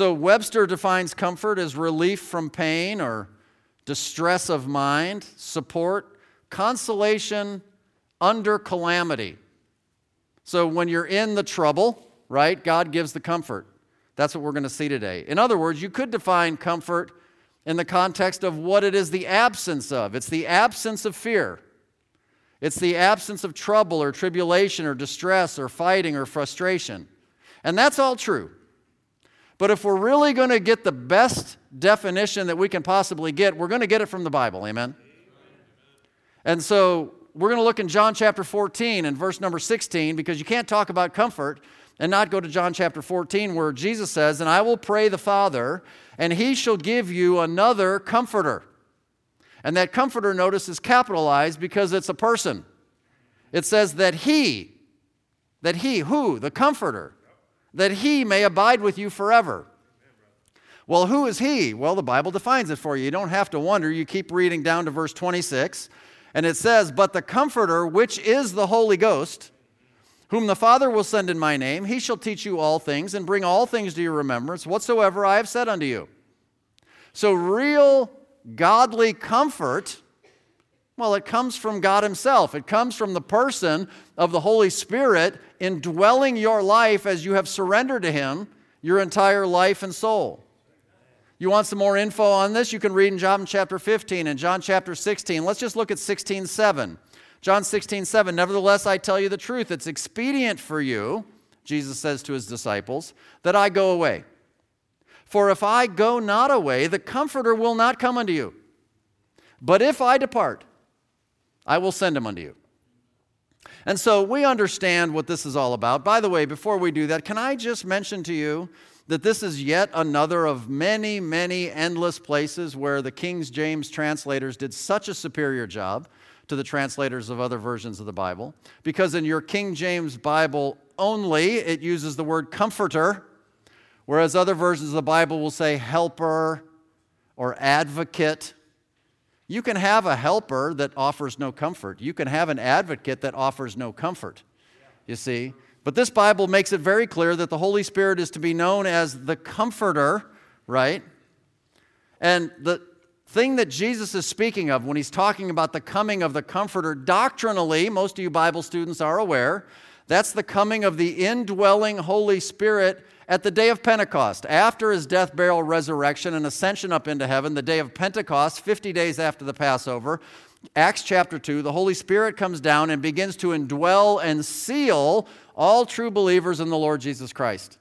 So Webster defines comfort as relief from pain or distress of mind, support, consolation under calamity. So when you're in the trouble, right, God gives the comfort. That's what we're going to see today. In other words, you could define comfort in the context of what it is the absence of. It's the absence of fear. It's the absence of trouble or tribulation or distress or fighting or frustration. And that's all true. But if we're really going to get the best definition that we can possibly get, we're going to get it from the Bible. Amen? And so we're going to look in John chapter 14 and verse number 16, because you can't talk about comfort and not go to John chapter 14, where Jesus says, "And I will pray the Father, and he shall give you another comforter." And that comforter, notice, is capitalized because it's a person. It says that he, the comforter, that he may abide with you forever. Well, who is he? Well, the Bible defines it for you. You don't have to wonder. You keep reading down to verse 26, and it says, "But the comforter, which is the Holy Ghost, whom the Father will send in my name, he shall teach you all things and bring all things to your remembrance, whatsoever I have said unto you." So real godly comfort, well, it comes from God himself. It comes from the person of the Holy Spirit indwelling your life as you have surrendered to him your entire life and soul. You want some more info on this? You can read in John chapter 15 and John chapter 16. Let's just look at 16:7. John 16:7, "Nevertheless, I tell you the truth. It's expedient for you," Jesus says to his disciples, "that I go away. For if I go not away, the Comforter will not come unto you. But if I depart, I will send him unto you." And so we understand what this is all about. By the way, before we do that, can I just mention to you that this is yet another of many, many endless places where the King James translators did such a superior job to the translators of other versions of the Bible, because in your King James Bible only, it uses the word comforter, whereas other versions of the Bible will say helper or advocate. You can have a helper that offers no comfort. You can have an advocate that offers no comfort, you see. But this Bible makes it very clear that the Holy Spirit is to be known as the comforter, right? And the thing that Jesus is speaking of when he's talking about the coming of the comforter, doctrinally, most of you Bible students are aware, that's the coming of the indwelling Holy Spirit at the day of Pentecost, after his death, burial, resurrection, and ascension up into heaven, the day of Pentecost, 50 days after the Passover, Acts chapter 2, the Holy Spirit comes down and begins to indwell and seal all true believers in the Lord Jesus Christ.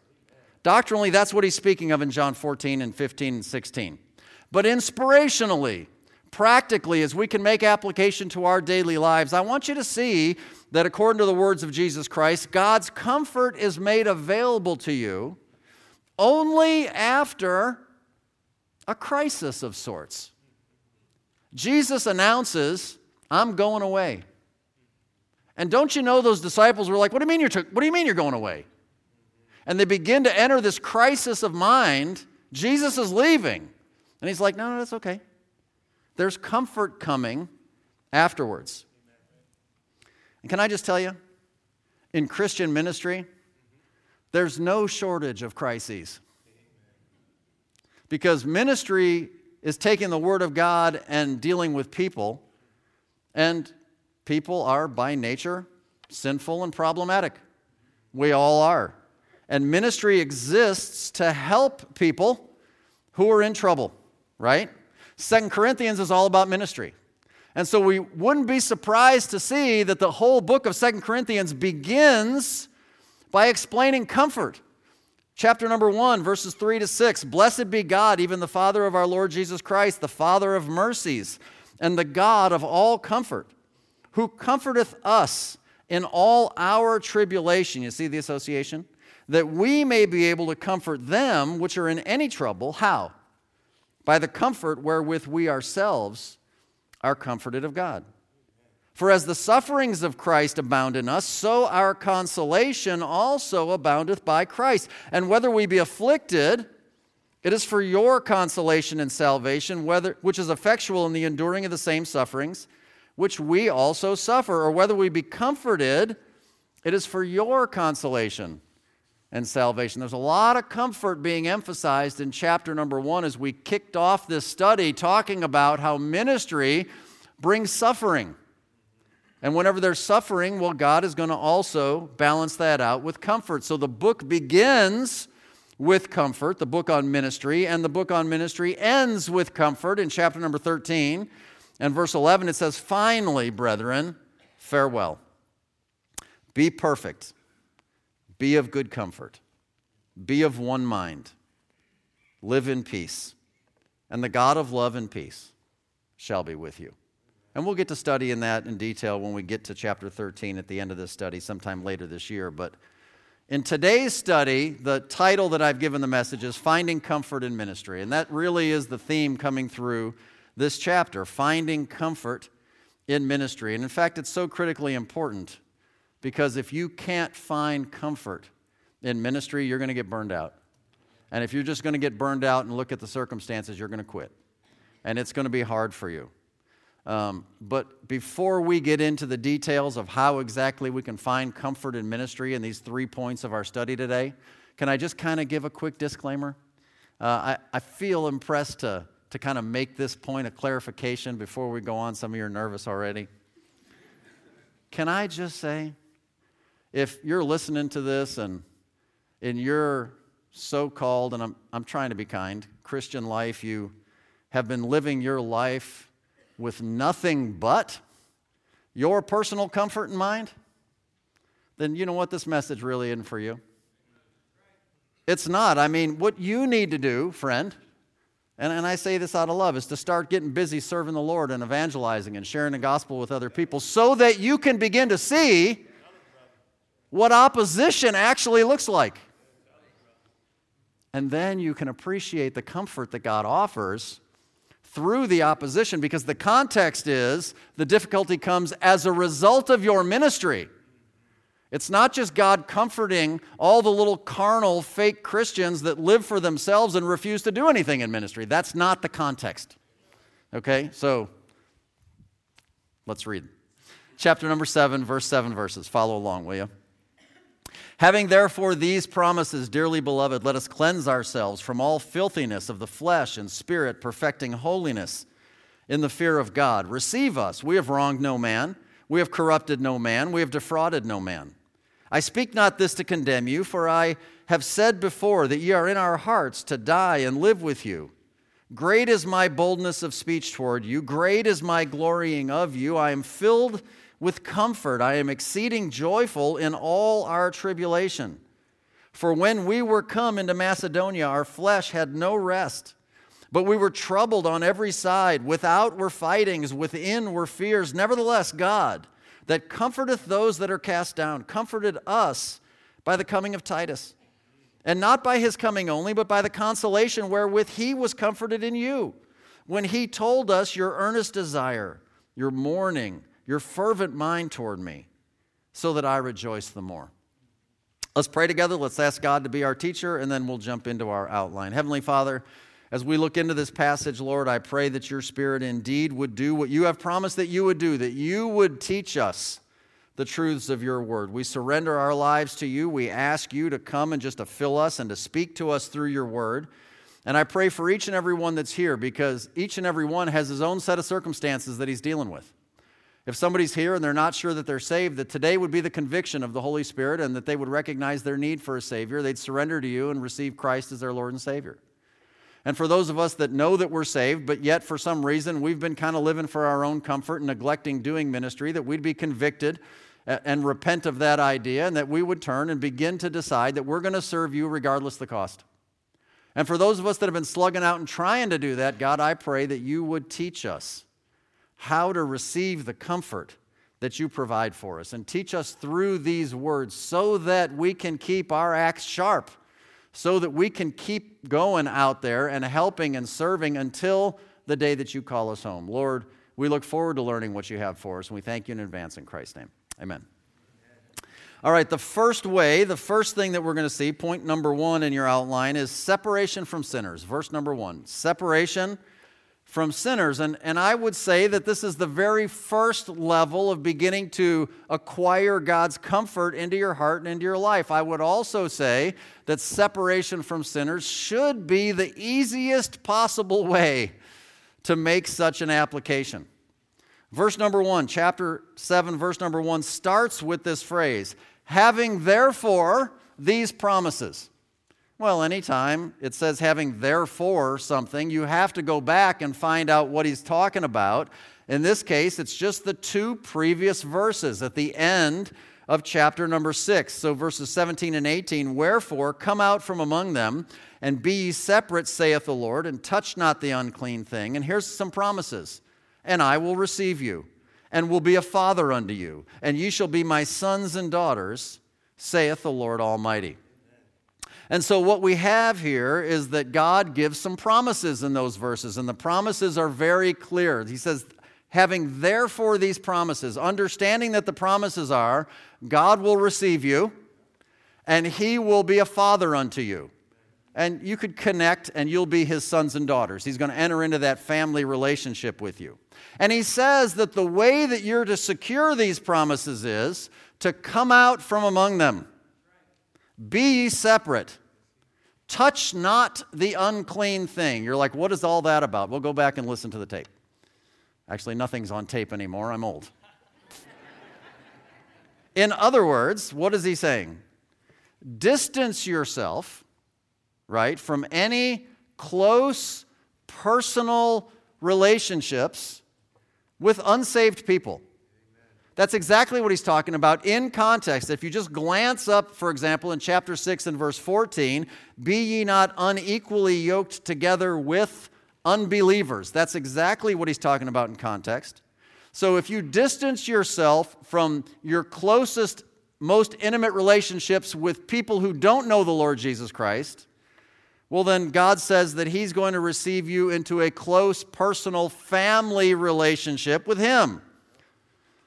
Doctrinally, that's what he's speaking of in John 14 and 15 and 16. But inspirationally, practically, as we can make application to our daily lives, I want you to see that according to the words of Jesus Christ, God's comfort is made available to you only after a crisis of sorts. Jesus announces, "I'm going away." And don't you know those disciples were like, what do you mean you're going away? And they begin to enter this crisis of mind. Jesus is leaving. And he's like, no, that's okay. There's comfort coming afterwards. And can I just tell you, in Christian ministry, there's no shortage of crises. Because ministry is taking the Word of God and dealing with people, and people are by nature sinful and problematic. We all are. And ministry exists to help people who are in trouble, right? 2 Corinthians is all about ministry. And so we wouldn't be surprised to see that the whole book of 2 Corinthians begins by explaining comfort. Chapter number 1, verses 3-6, "Blessed be God, even the Father of our Lord Jesus Christ, the Father of mercies, and the God of all comfort, who comforteth us in all our tribulation." You see the association? "That we may be able to comfort them which are in any trouble." How? "By the comfort wherewith we ourselves are comforted of God. For as the sufferings of Christ abound in us, so our consolation also aboundeth by Christ. And whether we be afflicted, it is for your consolation and salvation, which is effectual in the enduring of the same sufferings, which we also suffer. Or whether we be comforted, it is for your consolation and salvation. There's a lot of comfort being emphasized in chapter number 1 as we kicked off this study talking about how ministry brings suffering. And whenever there's suffering, well, God is going to also balance that out with comfort. So the book begins with comfort, the book on ministry, and the book on ministry ends with comfort in chapter number 13. And verse 11, it says, "Finally, brethren, farewell. Be perfect. Be of good comfort. Be of one mind. Live in peace. And the God of love and peace shall be with you." And we'll get to study in that in detail when we get to chapter 13 at the end of this study sometime later this year. But in today's study, the title that I've given the message is Finding Comfort in Ministry. And that really is the theme coming through this chapter, Finding Comfort in Ministry. And in fact, it's so critically important because if you can't find comfort in ministry, you're going to get burned out. And if you're just going to get burned out and look at the circumstances, you're going to quit. And it's going to be hard for you. But before we get into the details of how exactly we can find comfort in ministry in these 3 points of our study today, can I just kind of give a quick disclaimer? I feel impressed to kind of make this point of clarification before we go on. Some of you are nervous already. Can I just say, if you're listening to this and in your so-called, and I'm trying to be kind, Christian life, you have been living your life with nothing but your personal comfort in mind, then you know what? This message really isn't for you. It's not. I mean, what you need to do, friend, and I say this out of love, is to start getting busy serving the Lord and evangelizing and sharing the gospel with other people so that you can begin to see what opposition actually looks like. And then you can appreciate the comfort that God offers through the opposition, because the context is the difficulty comes as a result of your ministry. It's not just God comforting all the little carnal, fake Christians that live for themselves and refuse to do anything in ministry. That's not the context. Okay, so let's read. Chapter number 7, verse 7 verses. Follow along, will you? "Having therefore these promises, dearly beloved, let us cleanse ourselves from all filthiness of the flesh and spirit, perfecting holiness in the fear of God. Receive us. We have wronged no man. We have corrupted no man. We have defrauded no man. I speak not this to condemn you, for I have said before that ye are in our hearts to die and live with you. Great is my boldness of speech toward you. Great is my glorying of you. I am filled with comfort, I am exceeding joyful in all our tribulation. For when we were come into Macedonia, our flesh had no rest, but we were troubled on every side. Without were fightings, within were fears. Nevertheless, God, that comforteth those that are cast down, comforted us by the coming of Titus, and not by his coming only, but by the consolation wherewith he was comforted in you, when he told us your earnest desire, your mourning, your fervent mind toward me, so that I rejoice the more." Let's pray together. Let's ask God to be our teacher, and then we'll jump into our outline. Heavenly Father, as we look into this passage, Lord, I pray that your Spirit indeed would do what you have promised that you would do, that you would teach us the truths of your word. We surrender our lives to you. We ask you to come and just to fill us and to speak to us through your word. And I pray for each and every one that's here, because each and every one has his own set of circumstances that he's dealing with. If somebody's here and they're not sure that they're saved, that today would be the conviction of the Holy Spirit and that they would recognize their need for a Savior. They'd surrender to you and receive Christ as their Lord and Savior. And for those of us that know that we're saved, but yet for some reason we've been kind of living for our own comfort and neglecting doing ministry, that we'd be convicted and repent of that idea, and that we would turn and begin to decide that we're going to serve you regardless of the cost. And for those of us that have been slugging out and trying to do that, God, I pray that you would teach us how to receive the comfort that you provide for us, and teach us through these words so that we can keep our axe sharp, so that we can keep going out there and helping and serving until the day that you call us home. Lord, we look forward to learning what you have for us, and we thank you in advance in Christ's name. Amen. All right, the first thing that we're going to see, point number 1 in your outline, is separation from sinners. Verse number 1, separation from sinners. And I would say that this is the very first level of beginning to acquire God's comfort into your heart and into your life. I would also say that separation from sinners should be the easiest possible way to make such an application. Verse number 1, chapter 7, verse number 1 starts with this phrase, having therefore these promises. Well, anytime it says having therefore something, you have to go back and find out what he's talking about. In this case, it's just the two previous verses at the end of chapter number 6. So verses 17 and 18, wherefore come out from among them and be ye separate, saith the Lord, and touch not the unclean thing. And here's some promises. And I will receive you, and will be a father unto you, and ye shall be my sons and daughters, saith the Lord Almighty. And so what we have here is that God gives some promises in those verses, and the promises are very clear. He says, having therefore these promises, understanding that the promises are, God will receive you, and he will be a father unto you. And you could connect, and you'll be his sons and daughters. He's going to enter into that family relationship with you. And he says that the way that you're to secure these promises is to come out from among them. Be ye separate. Touch not the unclean thing. You're like, what is all that about? We'll go back and listen to the tape. Actually, nothing's on tape anymore. I'm old. In other words, what is he saying? Distance yourself, right, from any close personal relationships with unsaved people. That's exactly what he's talking about in context. If you just glance up, for example, in chapter 6 and verse 14, be ye not unequally yoked together with unbelievers. That's exactly what he's talking about in context. So if you distance yourself from your closest, most intimate relationships with people who don't know the Lord Jesus Christ, well, then God says that he's going to receive you into a close, personal, family relationship with him.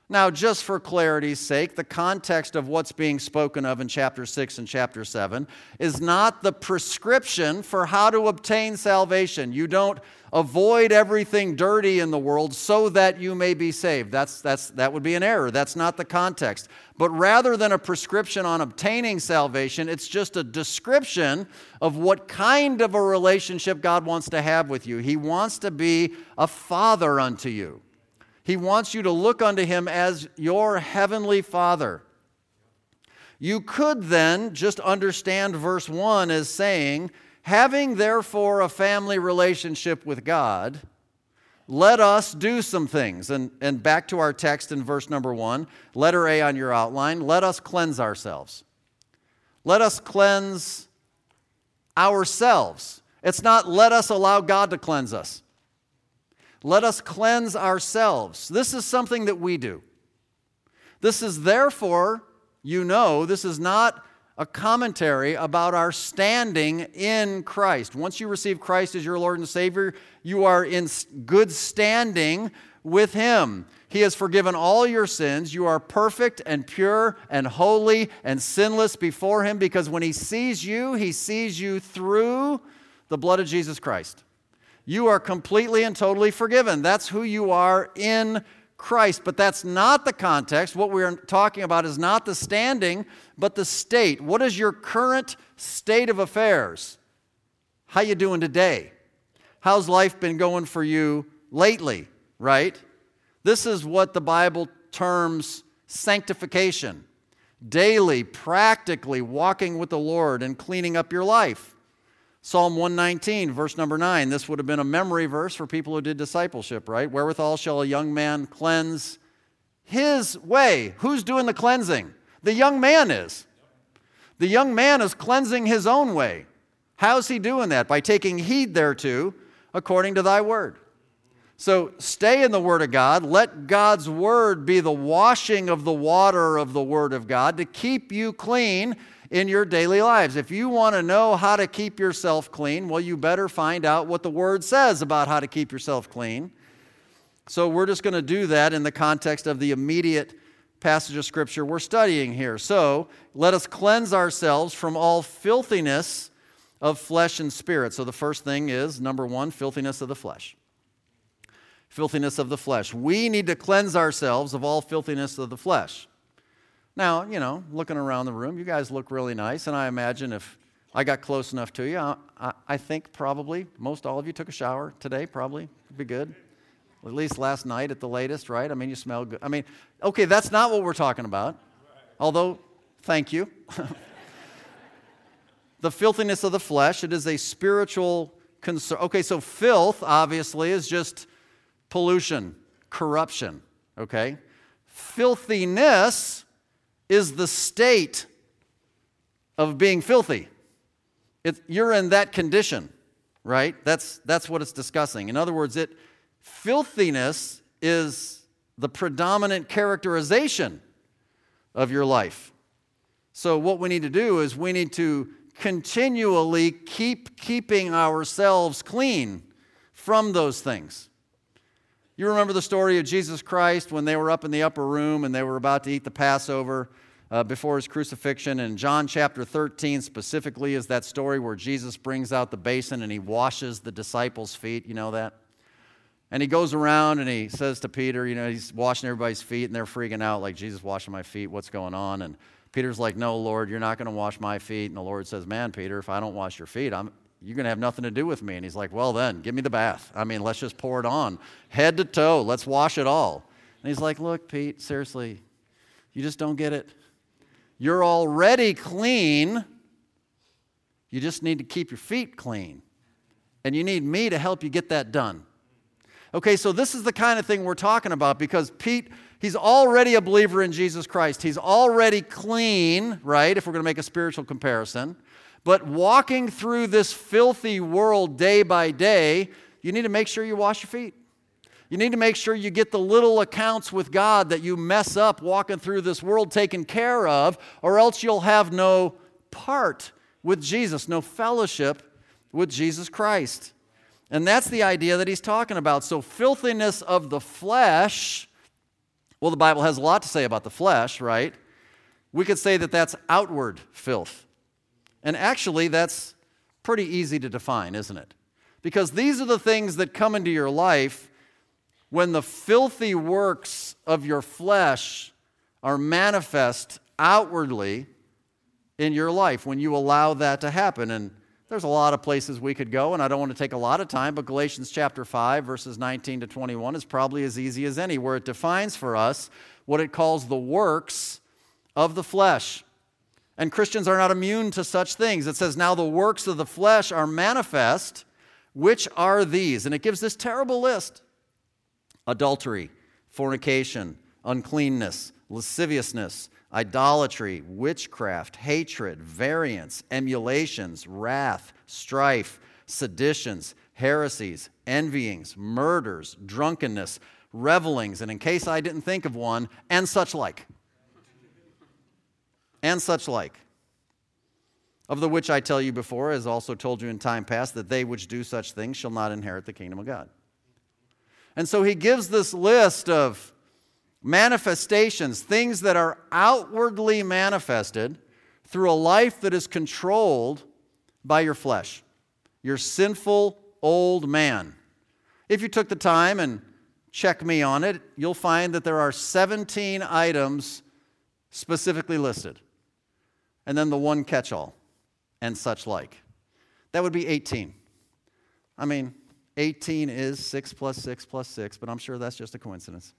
Now, just for clarity's sake, the context of what's being spoken of in chapter 6 and chapter 7 is not the prescription for how to obtain salvation. You don't avoid everything dirty in the world so that you may be saved. That would be an error. That's not the context. But rather than a prescription on obtaining salvation, it's just a description of what kind of a relationship God wants to have with you. He wants to be a father unto you. He wants you to look unto him as your heavenly Father. You could then just understand verse 1 as saying, having therefore a family relationship with God, let us do some things. And back to our text in verse number 1, letter A on your outline, let us cleanse ourselves. Let us cleanse ourselves. It's not let us allow God to cleanse us. Let us cleanse ourselves. This is something that we do. This is therefore, you know, this is not a commentary about our standing in Christ. Once you receive Christ as your Lord and Savior, you are in good standing with him. He has forgiven all your sins. You are perfect and pure and holy and sinless before him because when he sees you through the blood of Jesus Christ. You are completely and totally forgiven. That's who you are in Christ. But that's not the context. What we're talking about is not the standing, but the state. What is your current state of affairs? How you doing today? How's life been going for you lately, right? This is what the Bible terms sanctification. Daily, practically walking with the Lord and cleaning up your life. Psalm 119, verse number 9, this would have been a memory verse for people who did discipleship, right? Wherewithal shall a young man cleanse his way. Who's doing the cleansing? The young man is. The young man is cleansing his own way. How's he doing that? By taking heed thereto, according to thy word. So stay in the word of God. Let God's word be the washing of the water of the word of God to keep you clean in your daily lives. If you want to know how to keep yourself clean, well, you better find out what the Word says about how to keep yourself clean. So we're just going to do that in the context of the immediate passage of Scripture we're studying here. So let us cleanse ourselves from all filthiness of flesh and spirit. So the first thing is, number 1, filthiness of the flesh. filthiness of the flesh. We need to cleanse ourselves of all filthiness of the flesh. Now, you know, looking around the room, you guys look really nice, and I imagine if I got close enough to you, I think probably most all of you took a shower today, probably. It'd be good. At least last night at the latest, right? I mean, you smell good. I mean, okay, that's not what we're talking about. Although, thank you. The filthiness of the flesh, it is a spiritual concern. Okay, so filth, obviously, is just pollution, corruption, okay? Filthiness is the state of being filthy. You're in that condition, right? That's what it's discussing. In other words, filthiness is the predominant characterization of your life. So what we need to do is we need to continually keeping ourselves clean from those things. You remember the story of Jesus Christ when they were up in the upper room and they were about to eat the Passover before his crucifixion. And John chapter 13 specifically is that story where Jesus brings out the basin and he washes the disciples' feet. You know that? And he goes around and he says to Peter, you know, he's washing everybody's feet and they're freaking out like, Jesus washing my feet, what's going on? And Peter's like, no, Lord, you're not going to wash my feet. And the Lord says, man, Peter, if I don't wash your feet, you're going to have nothing to do with me. And he's like, well then, give me the bath. I mean, let's just pour it on. Head to toe, let's wash it all. And he's like, look, Pete, seriously, you just don't get it. You're already clean. You just need to keep your feet clean. And you need me to help you get that done. Okay, so this is the kind of thing we're talking about because Pete, he's already a believer in Jesus Christ. He's already clean, right, if we're going to make a spiritual comparison. But walking through this filthy world day by day, you need to make sure you wash your feet. You need to make sure you get the little accounts with God that you mess up walking through this world taken care of, or else you'll have no part with Jesus, no fellowship with Jesus Christ. And that's the idea that he's talking about. So filthiness of the flesh, well, the Bible has a lot to say about the flesh, right? We could say that that's outward filth. And actually, that's pretty easy to define, isn't it? Because these are the things that come into your life when the filthy works of your flesh are manifest outwardly in your life, when you allow that to happen. And there's a lot of places we could go, and I don't want to take a lot of time, but Galatians chapter 5, verses 19 to 21 is probably as easy as any, where it defines for us what it calls the works of the flesh. And Christians are not immune to such things. It says, now the works of the flesh are manifest, which are these? And it gives this terrible list. Adultery, fornication, uncleanness, lasciviousness, idolatry, witchcraft, hatred, variance, emulations, wrath, strife, seditions, heresies, envyings, murders, drunkenness, revelings, and in case I didn't think of one, and such like. And such like. Of the which I tell you before, as also told you in time past, that they which do such things shall not inherit the kingdom of God. And so he gives this list of manifestations, things that are outwardly manifested through a life that is controlled by your flesh, your sinful old man. If you took the time and check me on it, you'll find that there are 17 items specifically listed. And then the one catch-all, and such like. That would be 18. 18 is 6 plus 6 plus 6, but I'm sure that's just a coincidence.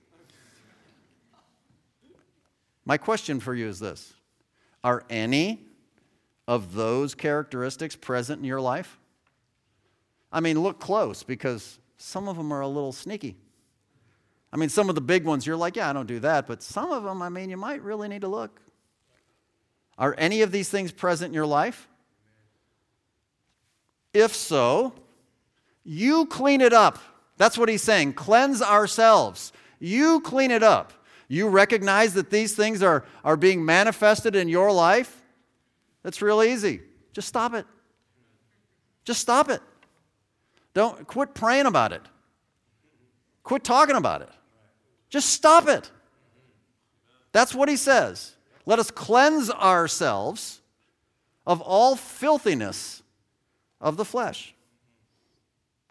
My question for you is this. Are any of those characteristics present in your life? Look close, because some of them are a little sneaky. Some of the big ones, you're like, yeah, I don't do that, but some of them, you might really need to look. Are any of these things present in your life? If so, you clean it up. That's what he's saying. Cleanse ourselves. You clean it up. You recognize that these things are being manifested in your life. That's real easy. Just stop it. Just stop it. Don't quit praying about it. Quit talking about it. Just stop it. That's what he says. Let us cleanse ourselves of all filthiness of the flesh.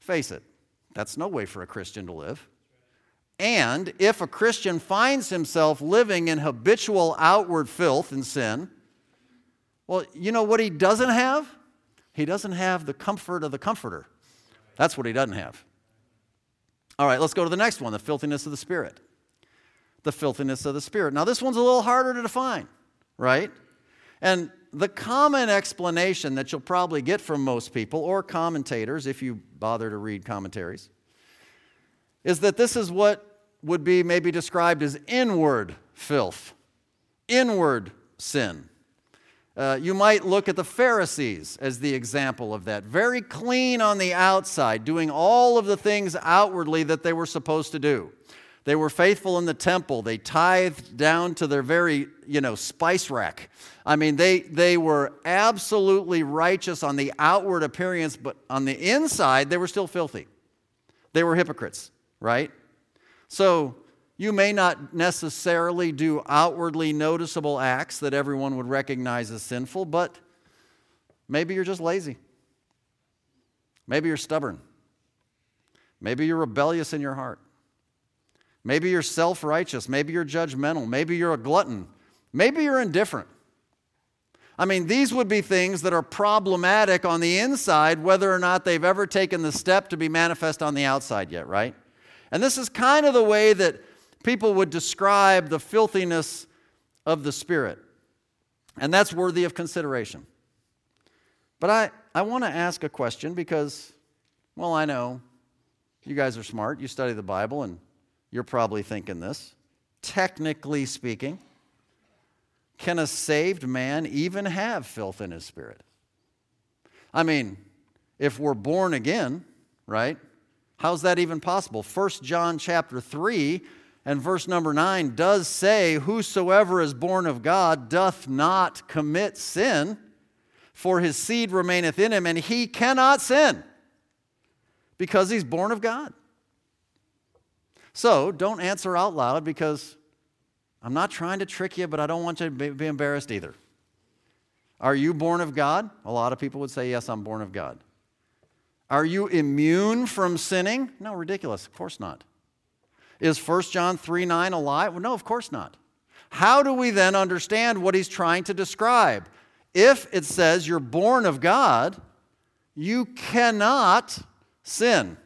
Face it, that's no way for a Christian to live. And if a Christian finds himself living in habitual outward filth and sin, well, you know what he doesn't have? He doesn't have the comfort of the Comforter. That's what he doesn't have. All right, let's go to the next one, the filthiness of the Spirit. The filthiness of the Spirit. Now, this one's a little harder to define, right? And the common explanation that you'll probably get from most people or commentators, if you bother to read commentaries, is that this is what would be maybe described as inward filth, inward sin. You might look at the Pharisees as the example of that. Very clean on the outside, doing all of the things outwardly that they were supposed to do. They were faithful in the temple. They tithed down to their very, spice rack. I mean, they were absolutely righteous on the outward appearance, but on the inside, they were still filthy. They were hypocrites, right? So you may not necessarily do outwardly noticeable acts that everyone would recognize as sinful, but maybe you're just lazy. Maybe you're stubborn. Maybe you're rebellious in your heart. Maybe you're self-righteous. Maybe you're judgmental. Maybe you're a glutton. Maybe you're indifferent. I mean, these would be things that are problematic on the inside, whether or not they've ever taken the step to be manifest on the outside yet, right? And this is kind of the way that people would describe the filthiness of the Spirit. And that's worthy of consideration. But I want to ask a question because, well, I know you guys are smart. You study the Bible, and you're probably thinking this. Technically speaking, can a saved man even have filth in his spirit? I mean, if we're born again, right, how's that even possible? 1 John chapter 3 and verse number 9 does say, whosoever is born of God doth not commit sin, for his seed remaineth in him, and he cannot sin because he's born of God. So don't answer out loud, because I'm not trying to trick you, but I don't want you to be embarrassed either. Are you born of God? A lot of people would say, yes, I'm born of God. Are you immune from sinning? No, ridiculous. Of course not. Is 1 John 3:9 a lie? Well, no, of course not. How do we then understand what he's trying to describe? If it says you're born of God, you cannot sin.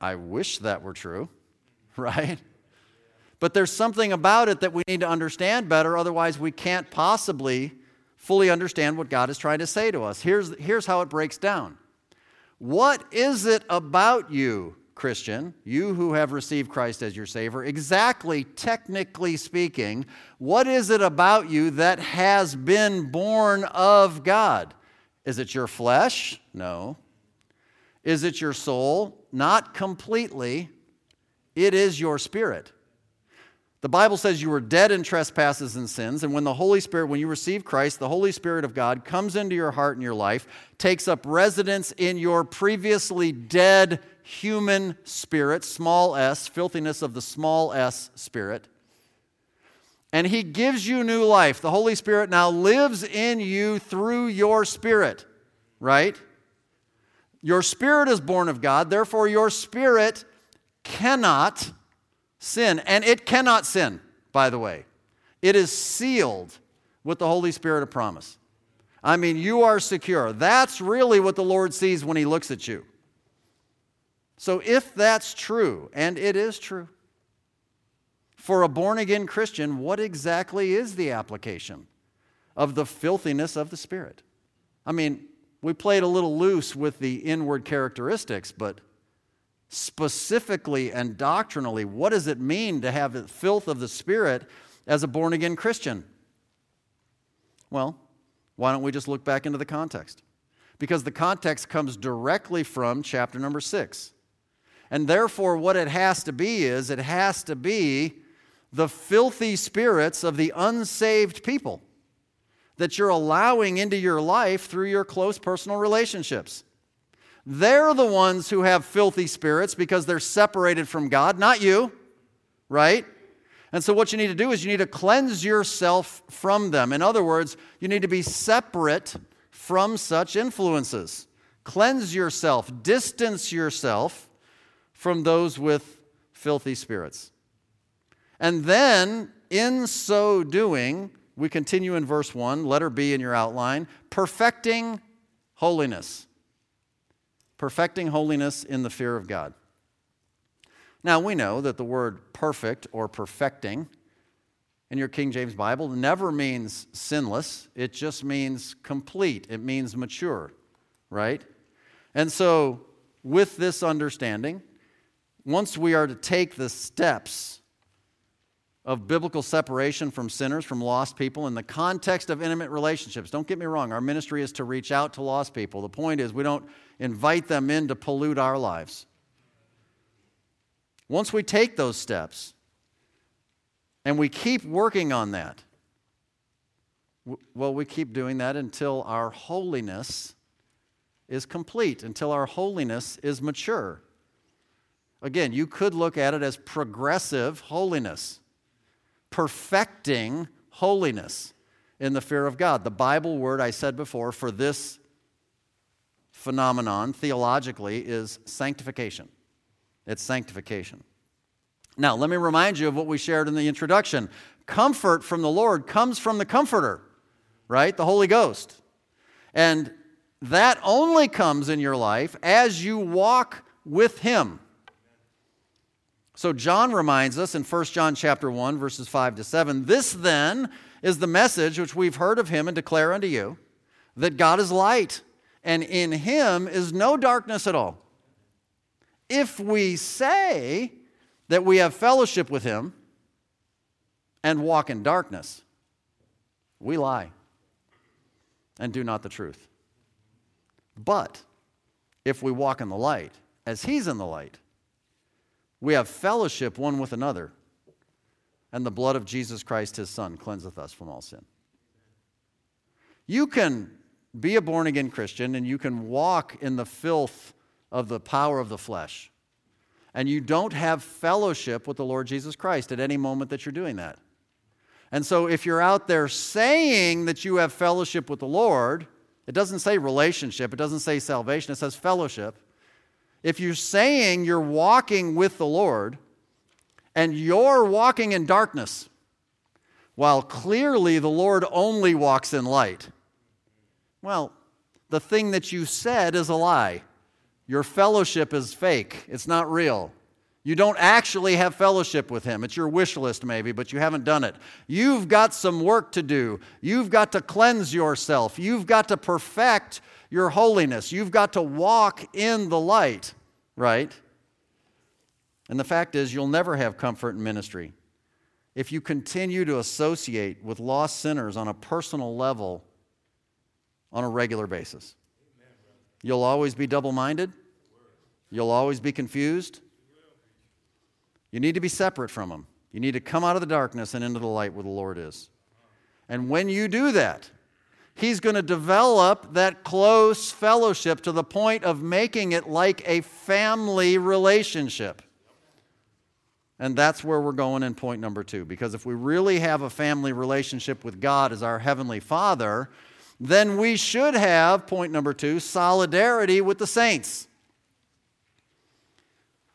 I wish that were true, right? But there's something about it that we need to understand better, otherwise we can't possibly fully understand what God is trying to say to us. Here's how it breaks down. What is it about you, Christian, you who have received Christ as your Savior, exactly, technically speaking, what is it about you that has been born of God? Is it your flesh? No. Is it your soul? Not completely. It is your spirit. The Bible says you were dead in trespasses and sins, and when the Holy Spirit, when you receive Christ, the Holy Spirit of God comes into your heart and your life, takes up residence in your previously dead human spirit, small s, filthiness of the small s spirit, and he gives you new life. The Holy Spirit now lives in you through your spirit, right? Your spirit is born of God, therefore your spirit cannot sin, and it cannot sin, by the way. It is sealed with the Holy Spirit of promise. I mean, you are secure. That's really what the Lord sees when he looks at you. So if that's true, and it is true, for a born-again Christian, what exactly is the application of the filthiness of the Spirit? I mean, we played a little loose with the inward characteristics, but specifically and doctrinally, what does it mean to have the filth of the Spirit as a born-again Christian? Well, why don't we just look back into the context? Because the context comes directly from chapter number 6. And therefore, what it has to be is, it has to be the filthy spirits of the unsaved people that you're allowing into your life through your close personal relationships. They're the ones who have filthy spirits because they're separated from God, not you, right? And so what you need to do is you need to cleanse yourself from them. In other words, you need to be separate from such influences. Cleanse yourself, distance yourself from those with filthy spirits. And then, in so doing, we continue in verse 1, letter B in your outline, perfecting holiness. Perfecting holiness in the fear of God. Now, we know that the word perfect or perfecting in your King James Bible never means sinless. It just means complete. It means mature, right? And so, with this understanding, once we are to take the steps of biblical separation from sinners, from lost people, in the context of intimate relationships. Don't get me wrong. Our ministry is to reach out to lost people. The point is we don't invite them in to pollute our lives. Once we take those steps and we keep working on that, well, we keep doing that until our holiness is complete, until our holiness is mature. Again, you could look at it as progressive holiness. Perfecting holiness in the fear of God. The Bible word I said before for this phenomenon theologically is sanctification. It's sanctification. Now, let me remind you of what we shared in the introduction. Comfort from the Lord comes from the Comforter, right? The Holy Ghost. And that only comes in your life as you walk with Him. So John reminds us in 1 John chapter 1, verses 5-7, this then is the message which we've heard of him and declare unto you, that God is light, and in him is no darkness at all. If we say that we have fellowship with him and walk in darkness, we lie and do not the truth. But if we walk in the light, as he's in the light, we have fellowship one with another, and the blood of Jesus Christ, his Son, cleanseth us from all sin. You can be a born-again Christian, and you can walk in the filth of the power of the flesh, and you don't have fellowship with the Lord Jesus Christ at any moment that you're doing that. And so if you're out there saying that you have fellowship with the Lord, it doesn't say relationship, it doesn't say salvation, it says fellowship. If you're saying you're walking with the Lord and you're walking in darkness, while clearly the Lord only walks in light, well, the thing that you said is a lie. Your fellowship is fake. It's not real. You don't actually have fellowship with Him. It's your wish list maybe, but you haven't done it. You've got some work to do. You've got to cleanse yourself. You've got to perfect your holiness. You've got to walk in the light, right? And the fact is, you'll never have comfort in ministry if you continue to associate with lost sinners on a personal level on a regular basis. You'll always be double-minded. You'll always be confused. You need to be separate from them. You need to come out of the darkness and into the light where the Lord is. And when you do that, He's going to develop that close fellowship to the point of making it like a family relationship. And that's where we're going in point number 2. Because if we really have a family relationship with God as our Heavenly Father, then we should have, point number 2, solidarity with the saints.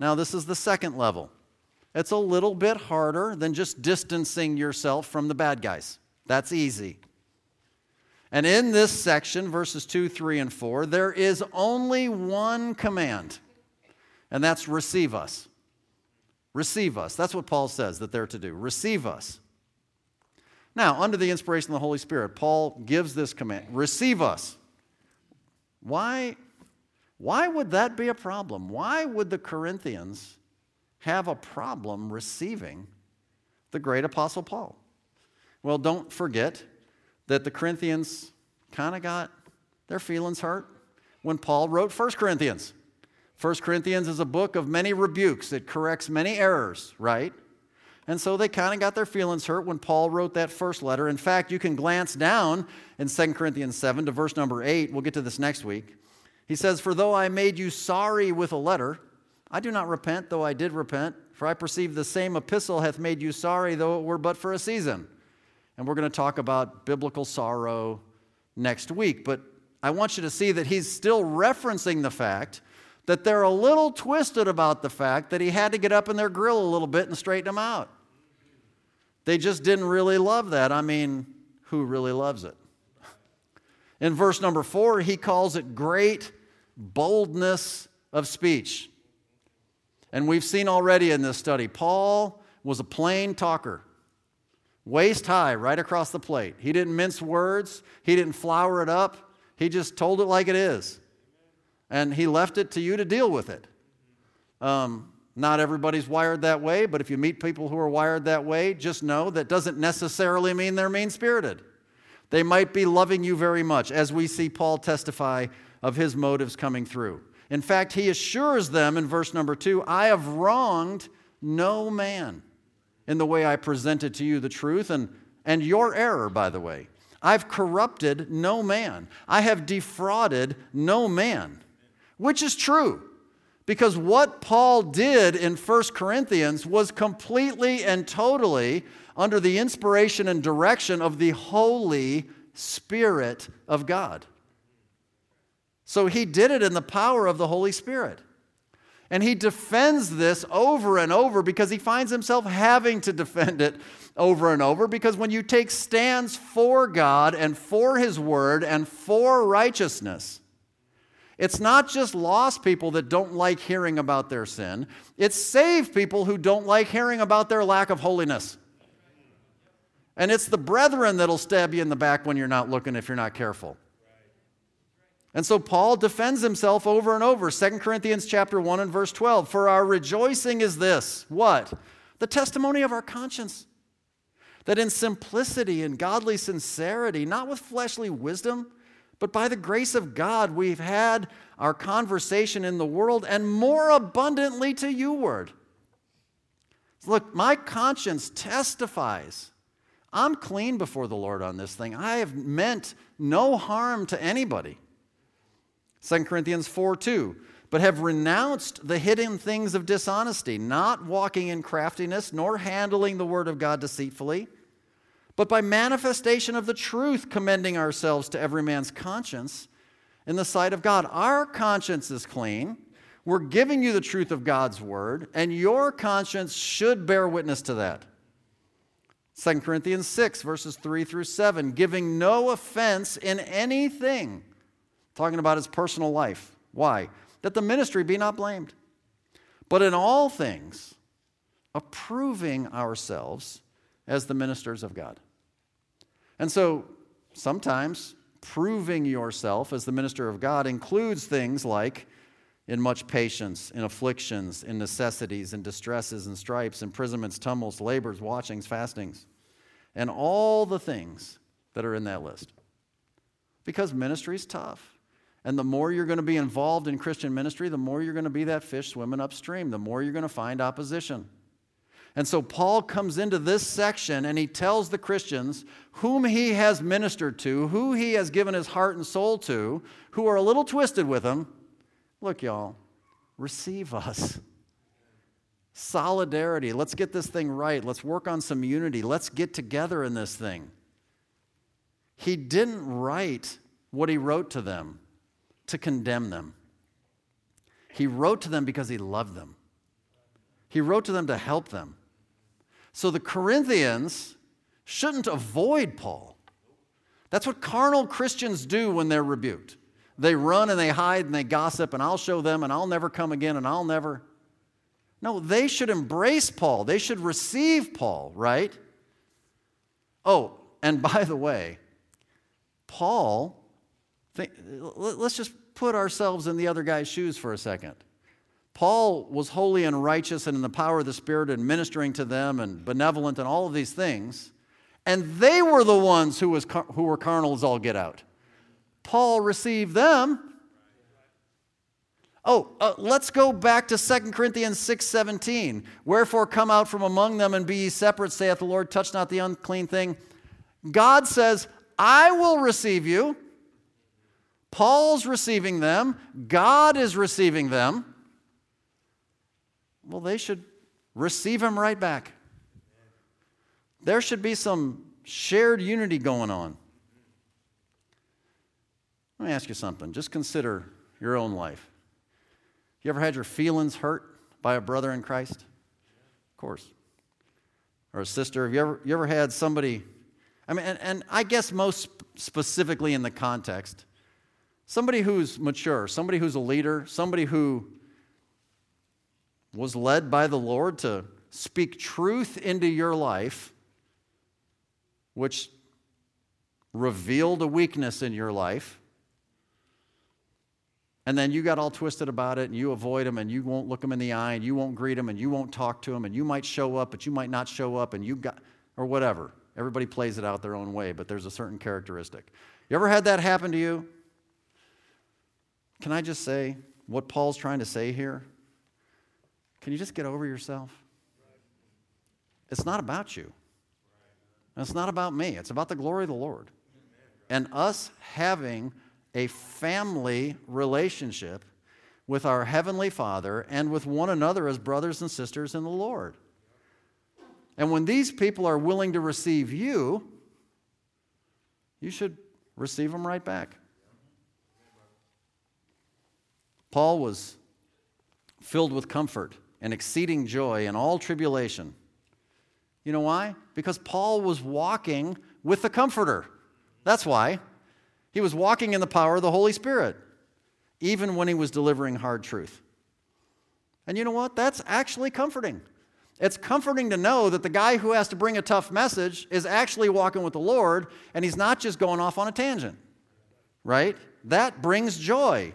Now, this is the second level. It's a little bit harder than just distancing yourself from the bad guys. That's easy. And in this section, verses 2, 3, and 4, there is only one command, and that's receive us. Receive us. That's what Paul says that they're to do. Receive us. Now, under the inspiration of the Holy Spirit, Paul gives this command. Receive us. Why would that be a problem? Why would the Corinthians have a problem receiving the great apostle Paul? Well, don't forget that the Corinthians kind of got their feelings hurt when Paul wrote 1 Corinthians. 1 Corinthians is a book of many rebukes. It corrects many errors, right? And so they kind of got their feelings hurt when Paul wrote that first letter. In fact, you can glance down in 2 Corinthians 7 to verse number 8. We'll get to this next week. He says, "For though I made you sorry with a letter, I do not repent, though I did repent. For I perceive the same epistle hath made you sorry, though it were but for a season." And we're going to talk about biblical sorrow next week. But I want you to see that he's still referencing the fact that they're a little twisted about the fact that he had to get up in their grill a little bit and straighten them out. They just didn't really love that. I mean, who really loves it? In verse number 4, he calls it great boldness of speech. And we've seen already in this study, Paul was a plain talker, waist high, right across the plate. He didn't mince words. He didn't flower it up. He just told it like it is. And he left it to you to deal with it. Not everybody's wired that way, but if you meet people who are wired that way, just know that doesn't necessarily mean they're mean-spirited. They might be loving you very much, as we see Paul testify of his motives coming through. In fact, he assures them in verse number 2, I have wronged no man in the way I presented to you the truth and your error, by the way. I've corrupted no man. I have defrauded no man. Which is true, because what Paul did in 1 Corinthians was completely and totally under the inspiration and direction of the Holy Spirit of God. So he did it in the power of the Holy Spirit. And he defends this over and over because he finds himself having to defend it over and over, because when you take stands for God and for His Word and for righteousness, it's not just lost people that don't like hearing about their sin. It's saved people who don't like hearing about their lack of holiness. And it's the brethren that'll stab you in the back when you're not looking if you're not careful. And so Paul defends himself over and over. 2 Corinthians chapter 1 and verse 12. For our rejoicing is this, what? The testimony of our conscience. That in simplicity and godly sincerity, not with fleshly wisdom, but by the grace of God, we've had our conversation in the world and more abundantly to you, Word. Look, my conscience testifies. I'm clean before the Lord on this thing. I have meant no harm to anybody. 2 Corinthians 4:2, but have renounced the hidden things of dishonesty, not walking in craftiness, nor handling the Word of God deceitfully, but by manifestation of the truth, commending ourselves to every man's conscience in the sight of God. Our conscience is clean. We're giving you the truth of God's Word, and your conscience should bear witness to that. 2 Corinthians 6, verses 3 through 7, giving no offense in anything. Talking about his personal life. Why? That the ministry be not blamed. But in all things, approving ourselves as the ministers of God. And so sometimes proving yourself as the minister of God includes things like in much patience, in afflictions, in necessities, in distresses, in stripes, imprisonments, tumults, labors, watchings, fastings, and all the things that are in that list. Because ministry is tough. And the more you're going to be involved in Christian ministry, the more you're going to be that fish swimming upstream, the more you're going to find opposition. And so Paul comes into this section and he tells the Christians whom he has ministered to, who he has given his heart and soul to, who are a little twisted with him, look, y'all, receive us. Solidarity. Let's get this thing right. Let's work on some unity. Let's get together in this thing. He didn't write what he wrote to them to condemn them. He wrote to them because he loved them. He wrote to them to help them. So the Corinthians shouldn't avoid Paul. That's what carnal Christians do when they're rebuked. They run and they hide and they gossip, and I'll show them and I'll never come again and I'll never. No, they should embrace Paul. They should receive Paul, right? Oh, and by the way, Paul, let's just put ourselves in the other guy's shoes for a second. Paul was holy and righteous and in the power of the Spirit and ministering to them and benevolent and all of these things. And they were the ones who were carnal as all get out. Paul received them. Let's go back to 2 Corinthians 6:17. Wherefore come out from among them and be ye separate, saith the Lord, touch not the unclean thing. God says, I will receive you. Paul's receiving them. God is receiving them. Well, they should receive him right back. There should be some shared unity going on. Let me ask you something. Just consider your own life. You ever had your feelings hurt by a brother in Christ? Of course. Or a sister. Have you ever had somebody, I mean, and I guess most specifically in the context, somebody who's mature, somebody who's a leader, somebody who was led by the Lord to speak truth into your life, which revealed a weakness in your life, and then you got all twisted about it, and you avoid them, and you won't look them in the eye, and you won't greet them, and you won't talk to them, and you might show up, but you might not show up, and you got, or whatever. Everybody plays it out their own way, but there's a certain characteristic. You ever had that happen to you? Can I just say what Paul's trying to say here? Can you just get over yourself? It's not about you. And it's not about me. It's about the glory of the Lord. And us having a family relationship with our Heavenly Father and with one another as brothers and sisters in the Lord. And when these people are willing to receive you, you should receive them right back. Paul was filled with comfort and exceeding joy in all tribulation. You know why? Because Paul was walking with the Comforter. That's why. He was walking in the power of the Holy Spirit, even when he was delivering hard truth. And you know what? That's actually comforting. It's comforting to know that the guy who has to bring a tough message is actually walking with the Lord, and he's not just going off on a tangent, right? That brings joy,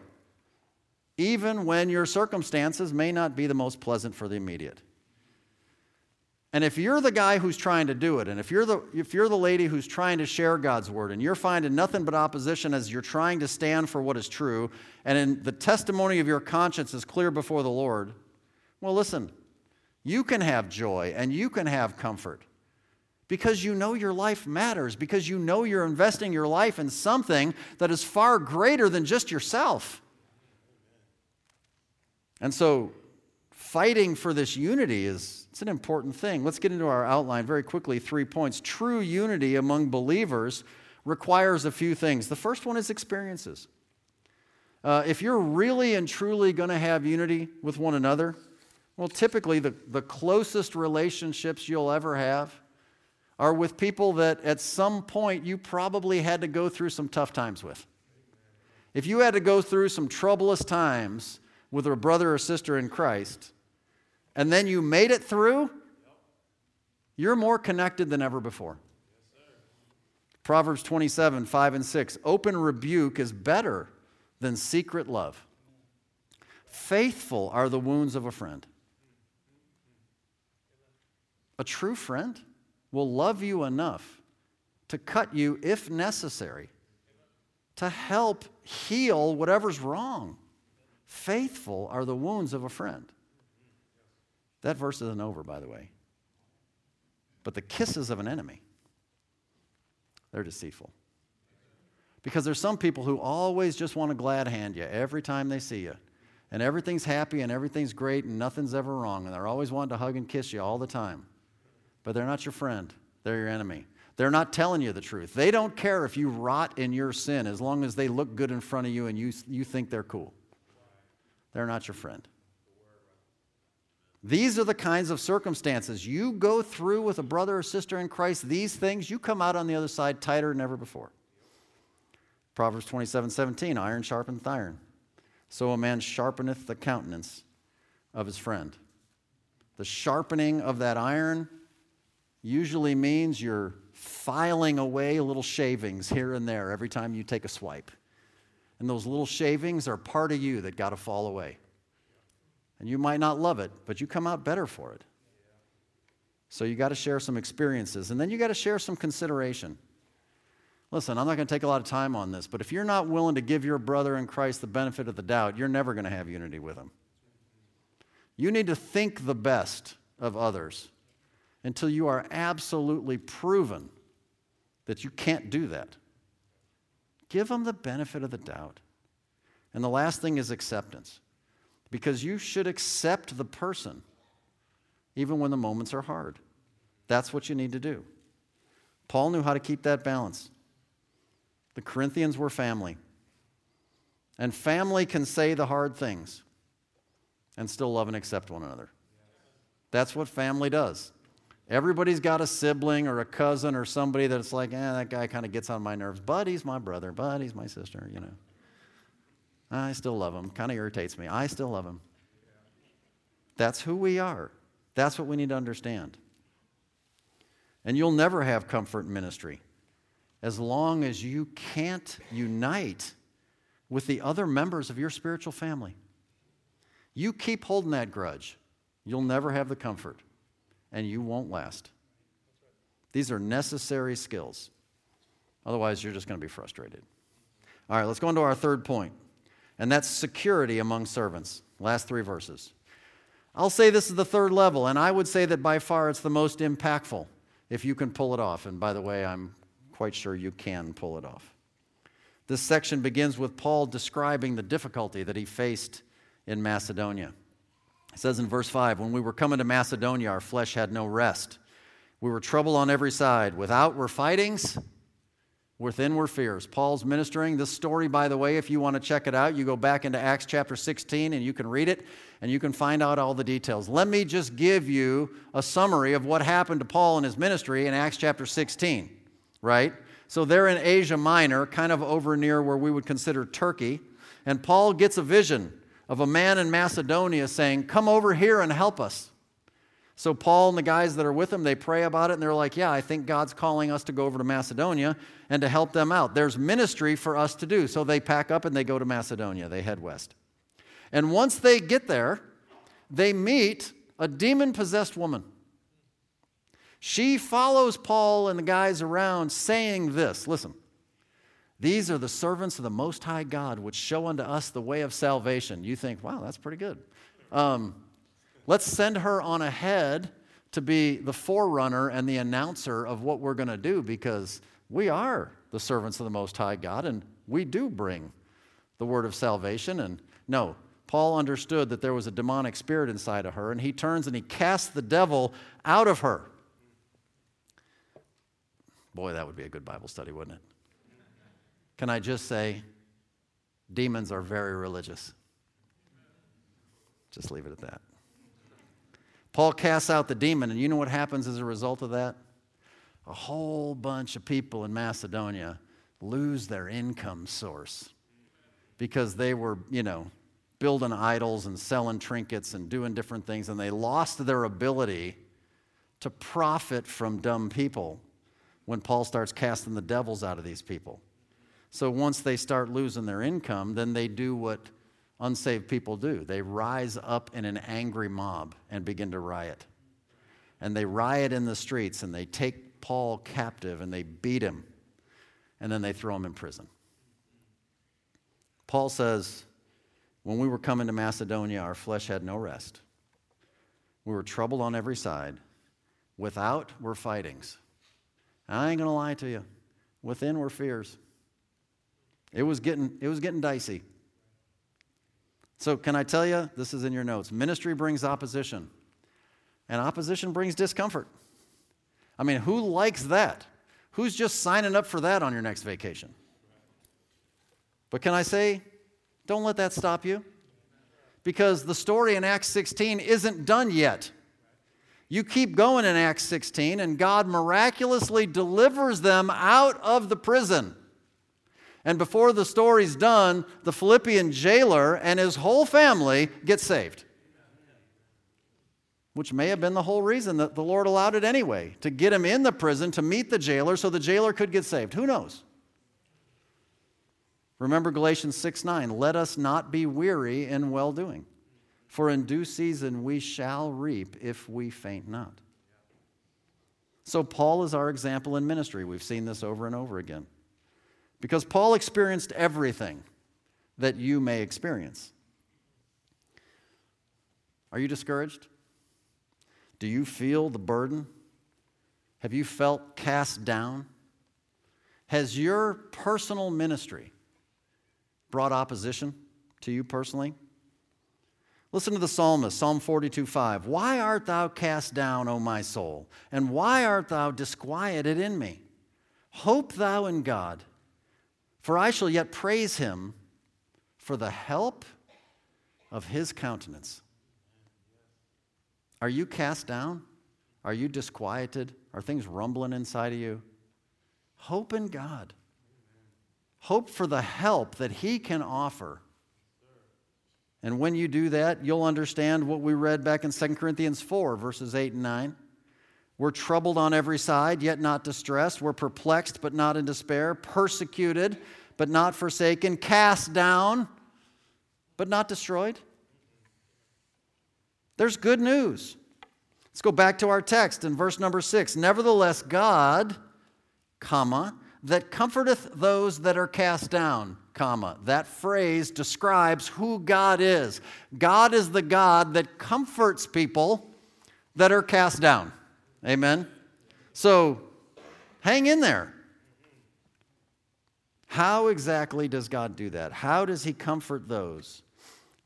even when your circumstances may not be the most pleasant for the immediate. And if you're the guy who's trying to do it, and if you're the lady who's trying to share God's word, and you're finding nothing but opposition as you're trying to stand for what is true, and in the testimony of your conscience is clear before the Lord, well, listen, you can have joy and you can have comfort because you know your life matters, because you know you're investing your life in something that is far greater than just yourself. And so fighting for this unity it's an important thing. Let's get into our outline very quickly, 3 points. True unity among believers requires a few things. The first one is experiences. If you're really and truly going to have unity with one another, well, typically the closest relationships you'll ever have are with people that at some point you probably had to go through some tough times with. If you had to go through some troublous times with a brother or sister in Christ, and then you made it through, you're more connected than ever before. Yes, sir. Proverbs 27, 5 and 6, open rebuke is better than secret love. Faithful are the wounds of a friend. A true friend will love you enough to cut you, if necessary, to help heal whatever's wrong. Faithful are the wounds of a friend. That verse isn't over, by the way. But the kisses of an enemy, they're deceitful. Because there's some people who always just want to glad hand you every time they see you. And everything's happy and everything's great and nothing's ever wrong. And they're always wanting to hug and kiss you all the time. But they're not your friend. They're your enemy. They're not telling you the truth. They don't care if you rot in your sin as long as they look good in front of you and you think they're cool. They're not your friend. These are the kinds of circumstances you go through with a brother or sister in Christ. These things, you come out on the other side tighter than ever before. Proverbs 27:17, iron sharpeneth iron. So a man sharpeneth the countenance of his friend. The sharpening of that iron usually means you're filing away little shavings here and there every time you take a swipe. And those little shavings are part of you that got to fall away. And you might not love it, but you come out better for it. So you got to share some experiences. And then you got to share some consideration. Listen, I'm not going to take a lot of time on this, but if you're not willing to give your brother in Christ the benefit of the doubt, you're never going to have unity with him. You need to think the best of others until you are absolutely proven that you can't do that. Give them the benefit of the doubt. And the last thing is acceptance. Because you should accept the person even when the moments are hard. That's what you need to do. Paul knew how to keep that balance. The Corinthians were family. And family can say the hard things. and still love and accept one another. That's what family does. Everybody's got a sibling or a cousin or somebody that's like, that guy kind of gets on my nerves. But he's my brother. But he's my sister, you know. I still love him. Kind of irritates me. I still love him. That's who we are. That's what we need to understand. And you'll never have comfort in ministry as long as you can't unite with the other members of your spiritual family. You keep holding that grudge. You'll never have the comfort. And you won't last. These are necessary skills. Otherwise, you're just going to be frustrated. All right, let's go into our third point, and that's security among servants. Last three verses. I'll say this is the third level, and I would say that by far it's the most impactful if you can pull it off. And by the way, I'm quite sure you can pull it off. This section begins with Paul describing the difficulty that he faced in Macedonia. It says in verse 5, when we were coming to Macedonia, our flesh had no rest. We were troubled on every side. Without were fightings, within were fears. Paul's ministering. This story, by the way, if you want to check it out, you go back into Acts chapter 16 and you can read it and you can find out all the details. Let me just give you a summary of what happened to Paul in his ministry in Acts chapter 16, right? So they're in Asia Minor, kind of over near where we would consider Turkey, and Paul gets a vision of a man in Macedonia saying, come over here and help us. So Paul and the guys that are with him, they pray about it, and they're like, yeah, I think God's calling us to go over to Macedonia and to help them out. There's ministry for us to do. So they pack up and they go to Macedonia. They head west. And once they get there, they meet a demon-possessed woman. She follows Paul and the guys around saying this. Listen. These are the servants of the Most High God, which show unto us the way of salvation. You think, wow, that's pretty good. Let's send her on ahead to be the forerunner and the announcer of what we're going to do, because we are the servants of the Most High God, and we do bring the word of salvation. And no, Paul understood that there was a demonic spirit inside of her, and he turns and he casts the devil out of her. Boy, that would be a good Bible study, wouldn't it? Can I just say, demons are very religious. Just leave it at that. Paul casts out the demon, and you know what happens as a result of that? A whole bunch of people in Macedonia lose their income source because they were, building idols and selling trinkets and doing different things, and they lost their ability to profit from dumb people when Paul starts casting the devils out of these people. So once they start losing their income, then they do what unsaved people do. They rise up in an angry mob and begin to riot. And they riot in the streets, and they take Paul captive, and they beat him, and then they throw him in prison. Paul says, when we were coming to Macedonia, our flesh had no rest. We were troubled on every side. Without were fightings. I ain't going to lie to you. Within were fears. It was getting dicey. So can I tell you, this is in your notes, ministry brings opposition, and opposition brings discomfort. I mean, who likes that? Who's just signing up for that on your next vacation? But can I say, don't let that stop you, because the story in Acts 16 isn't done yet. You keep going in Acts 16, and God miraculously delivers them out of the prison. And before the story's done, the Philippian jailer and his whole family get saved. Which may have been the whole reason that the Lord allowed it anyway, to get him in the prison to meet the jailer so the jailer could get saved. Who knows? Remember Galatians 6:9, let us not be weary in well-doing, for in due season we shall reap if we faint not. So Paul is our example in ministry. We've seen this over and over again. Because Paul experienced everything that you may experience. Are you discouraged? Do you feel the burden? Have you felt cast down? Has your personal ministry brought opposition to you personally? Listen to the psalmist, Psalm 42:5. Why art thou cast down, O my soul? And why art thou disquieted in me? Hope thou in God. For I shall yet praise him for the help of his countenance. Are you cast down? Are you disquieted? Are things rumbling inside of you? Hope in God. Hope for the help that He can offer. And when you do that, you'll understand what we read back in 2 Corinthians 4, verses 8 and 9. We're troubled on every side, yet not distressed. We're perplexed, but not in despair. Persecuted, but not forsaken. Cast down, but not destroyed. There's good news. Let's go back to our text in verse number 6. Nevertheless, God, comma, that comforteth those that are cast down, comma. That phrase describes who God is. God is the God that comforts people that are cast down. Amen? So, hang in there. How exactly does God do that? How does He comfort those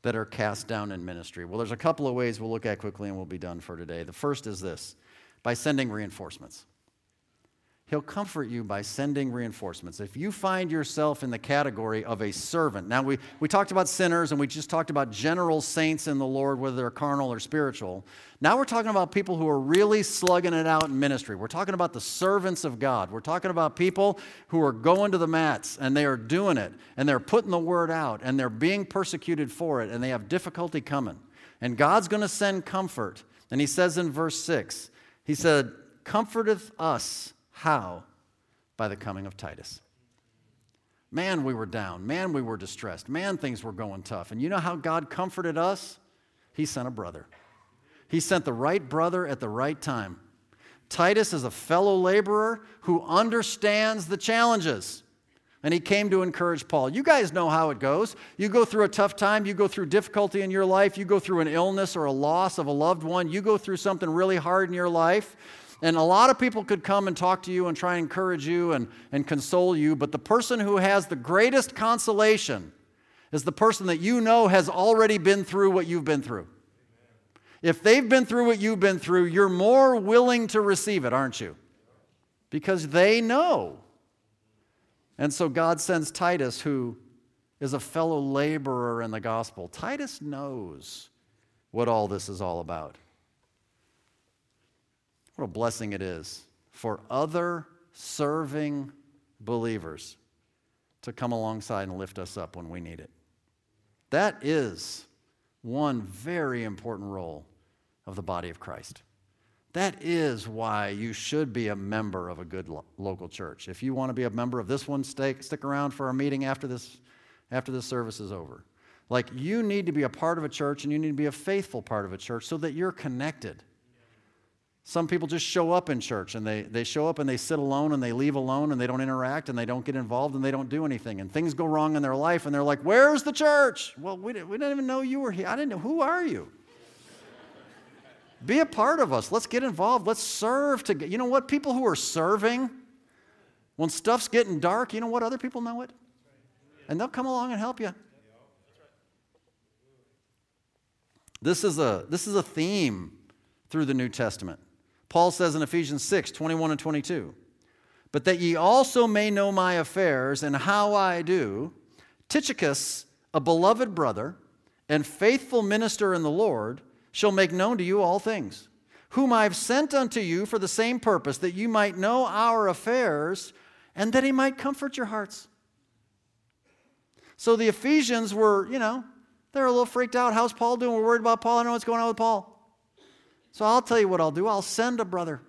that are cast down in ministry? Well, there's a couple of ways we'll look at quickly and we'll be done for today. The first is this, by sending reinforcements. He'll comfort you by sending reinforcements. If you find yourself in the category of a servant, now we talked about sinners and we just talked about general saints in the Lord, whether they're carnal or spiritual. Now we're talking about people who are really slugging it out in ministry. We're talking about the servants of God. We're talking about people who are going to the mats and they are doing it and they're putting the word out and they're being persecuted for it and they have difficulty coming. And God's going to send comfort. And He says in verse 6, He said, comforteth us. How? By the coming of Titus. Man, we were down. Man, we were distressed. Man, things were going tough. And you know how God comforted us? He sent a brother. He sent the right brother at the right time. Titus is a fellow laborer who understands the challenges. And he came to encourage Paul. You guys know how it goes. You go through a tough time. You go through difficulty in your life. You go through an illness or a loss of a loved one. You go through something really hard in your life. And a lot of people could come and talk to you and try and encourage you and console you, but the person who has the greatest consolation is the person that you know has already been through what you've been through. If they've been through what you've been through, you're more willing to receive it, aren't you? Because they know. And so God sends Titus, who is a fellow laborer in the gospel. Titus knows what all this is all about. What a blessing it is for other serving believers to come alongside and lift us up when we need it. That is one very important role of the body of Christ. That is why you should be a member of a good local church. If you want to be a member of this one, stick around for our meeting after this service is over. Like, you need to be a part of a church, and you need to be a faithful part of a church so that you're connected. Some people just show up in church, and they show up and they sit alone and they leave alone and they don't interact and they don't get involved and they don't do anything, and things go wrong in their life and they're like, where's the church? Well, we didn't even know you were here. I didn't know. Who are you? Be a part of us. Let's get involved. Let's serve together. You know what? People who are serving, when stuff's getting dark, you know what? Other people know it. And they'll come along and help you. This is a theme through the New Testament. Paul says in Ephesians 6, 21 and 22, but that ye also may know my affairs and how I do, Tychicus, a beloved brother and faithful minister in the Lord, shall make known to you all things, whom I have sent unto you for the same purpose, that you might know our affairs and that he might comfort your hearts. So the Ephesians were, they're a little freaked out. How's Paul doing? We're worried about Paul. I know what's going on with Paul. So I'll tell you what I'll do. I'll send a brother.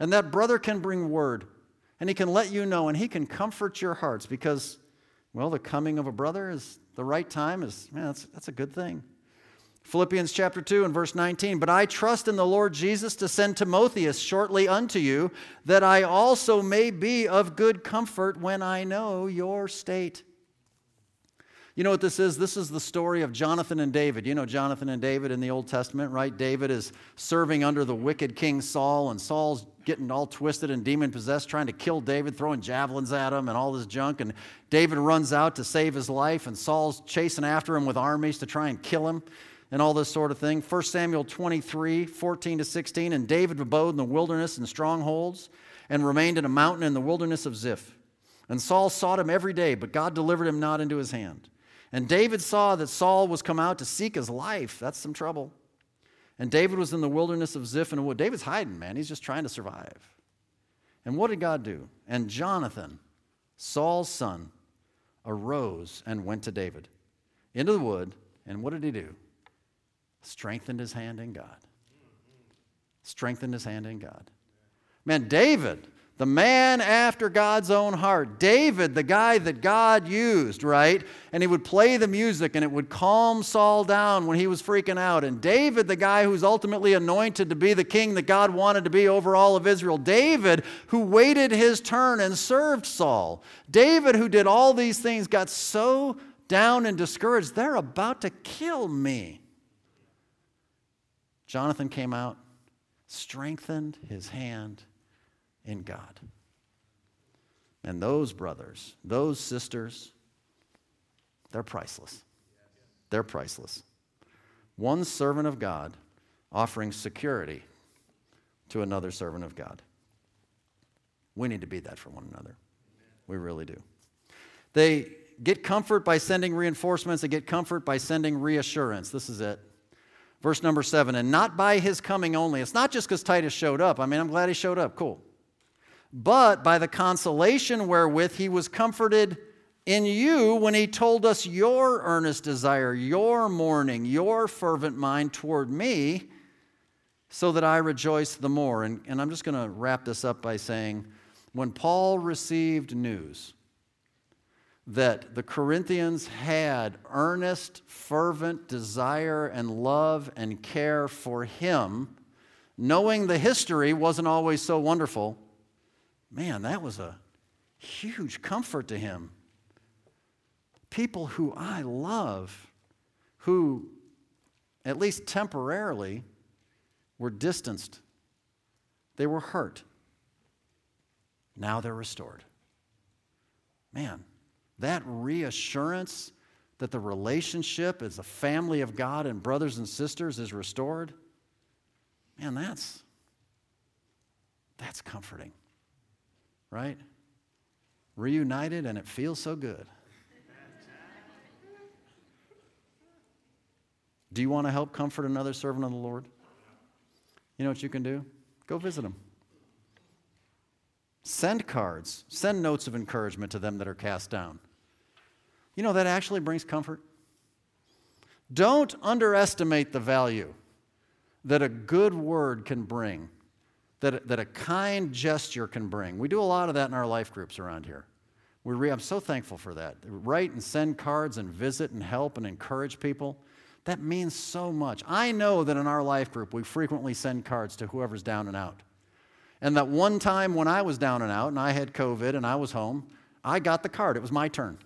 And that brother can bring word. And he can let you know. And he can comfort your hearts. Because, well, the coming of a brother is the right time. That's a good thing. Philippians chapter 2 and verse 19. But I trust in the Lord Jesus to send Timotheus shortly unto you, that I also may be of good comfort when I know your state. You know what this is? This is the story of Jonathan and David. You know Jonathan and David in the Old Testament, right? David is serving under the wicked king Saul, and Saul's getting all twisted and demon-possessed, trying to kill David, throwing javelins at him and all this junk. And David runs out to save his life, and Saul's chasing after him with armies to try and kill him and all this sort of thing. 1 Samuel 23, 14 to 16, and David abode in the wilderness and strongholds and remained in a mountain in the wilderness of Ziph. And Saul sought him every day, but God delivered him not into his hand. And David saw that Saul was come out to seek his life. That's some trouble. And David was in the wilderness of Ziph, and David's hiding, man. He's just trying to survive. And what did God do? And Jonathan, Saul's son, arose and went to David into the wood. And what did he do? Strengthened his hand in God. Strengthened his hand in God. Man, David, the man after God's own heart. David, the guy that God used, right? And he would play the music and it would calm Saul down when he was freaking out. And David, the guy who's ultimately anointed to be the king that God wanted to be over all of Israel. David, who waited his turn and served Saul. David, who did all these things, got so down and discouraged. They're about to kill me. Jonathan came out, strengthened his hand in God. And those brothers, those sisters, they're priceless. They're priceless. One servant of God offering security to another servant of God. We need to be that for one another. We really do. They get comfort by sending reinforcements. They get comfort by sending reassurance. This is it. Verse number 7, and not by his coming only. It's not just because Titus showed up. I mean, I'm glad he showed up. Cool. But by the consolation wherewith he was comforted in you when he told us your earnest desire, your mourning, your fervent mind toward me, so that I rejoice the more. And I'm just going to wrap this up by saying, when Paul received news that the Corinthians had earnest, fervent desire and love and care for him, knowing the history wasn't always so wonderful, man, that was a huge comfort to him. People who I love, who at least temporarily were distanced, they were hurt. Now they're restored. Man, that reassurance that the relationship as a family of God and brothers and sisters is restored, man, that's comforting. Right? Reunited, and it feels so good. Do you want to help comfort another servant of the Lord? You know what you can do? Go visit them. Send cards. Send notes of encouragement to them that are cast down. You know, that actually brings comfort. Don't underestimate the value that a good word can bring, that a kind gesture can bring. We do a lot of that in our life groups around here. I'm so thankful for that. Write and send cards and visit and help and encourage people. That means so much. I know that in our life group, we frequently send cards to whoever's down and out. And that one time when I was down and out and I had COVID and I was home, I got the card. It was my turn.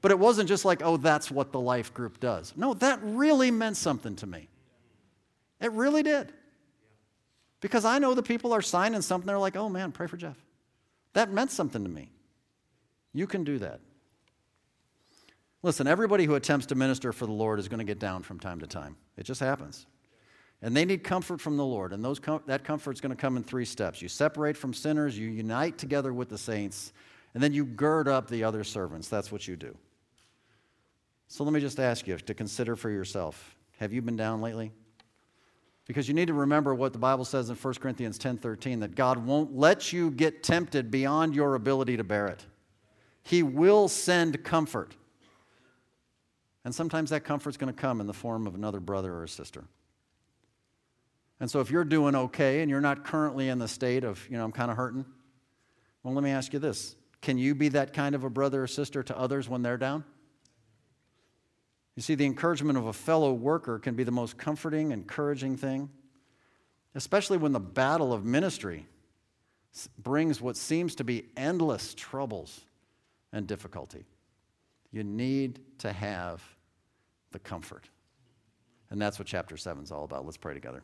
But it wasn't just like, oh, that's what the life group does. No, that really meant something to me. It really did. Because I know the people are signing something. They're like, oh, man, pray for Jeff. That meant something to me. You can do that. Listen, everybody who attempts to minister for the Lord is going to get down from time to time. It just happens. And they need comfort from the Lord. And that comfort is going to come in three steps. You separate from sinners. You unite together with the saints. And then you gird up the other servants. That's what you do. So let me just ask you to consider for yourself. Have you been down lately? Because you need to remember what the Bible says in 1 Corinthians 10:13, that God won't let you get tempted beyond your ability to bear it. He will send comfort. And sometimes that comfort's going to come in the form of another brother or a sister. And so if you're doing okay and you're not currently in the state of, I'm kind of hurting, well, let me ask you this. Can you be that kind of a brother or sister to others when they're down? You see, the encouragement of a fellow worker can be the most comforting, encouraging thing, especially when the battle of ministry brings what seems to be endless troubles and difficulty. You need to have the comfort. And that's what chapter 7 is all about. Let's pray together.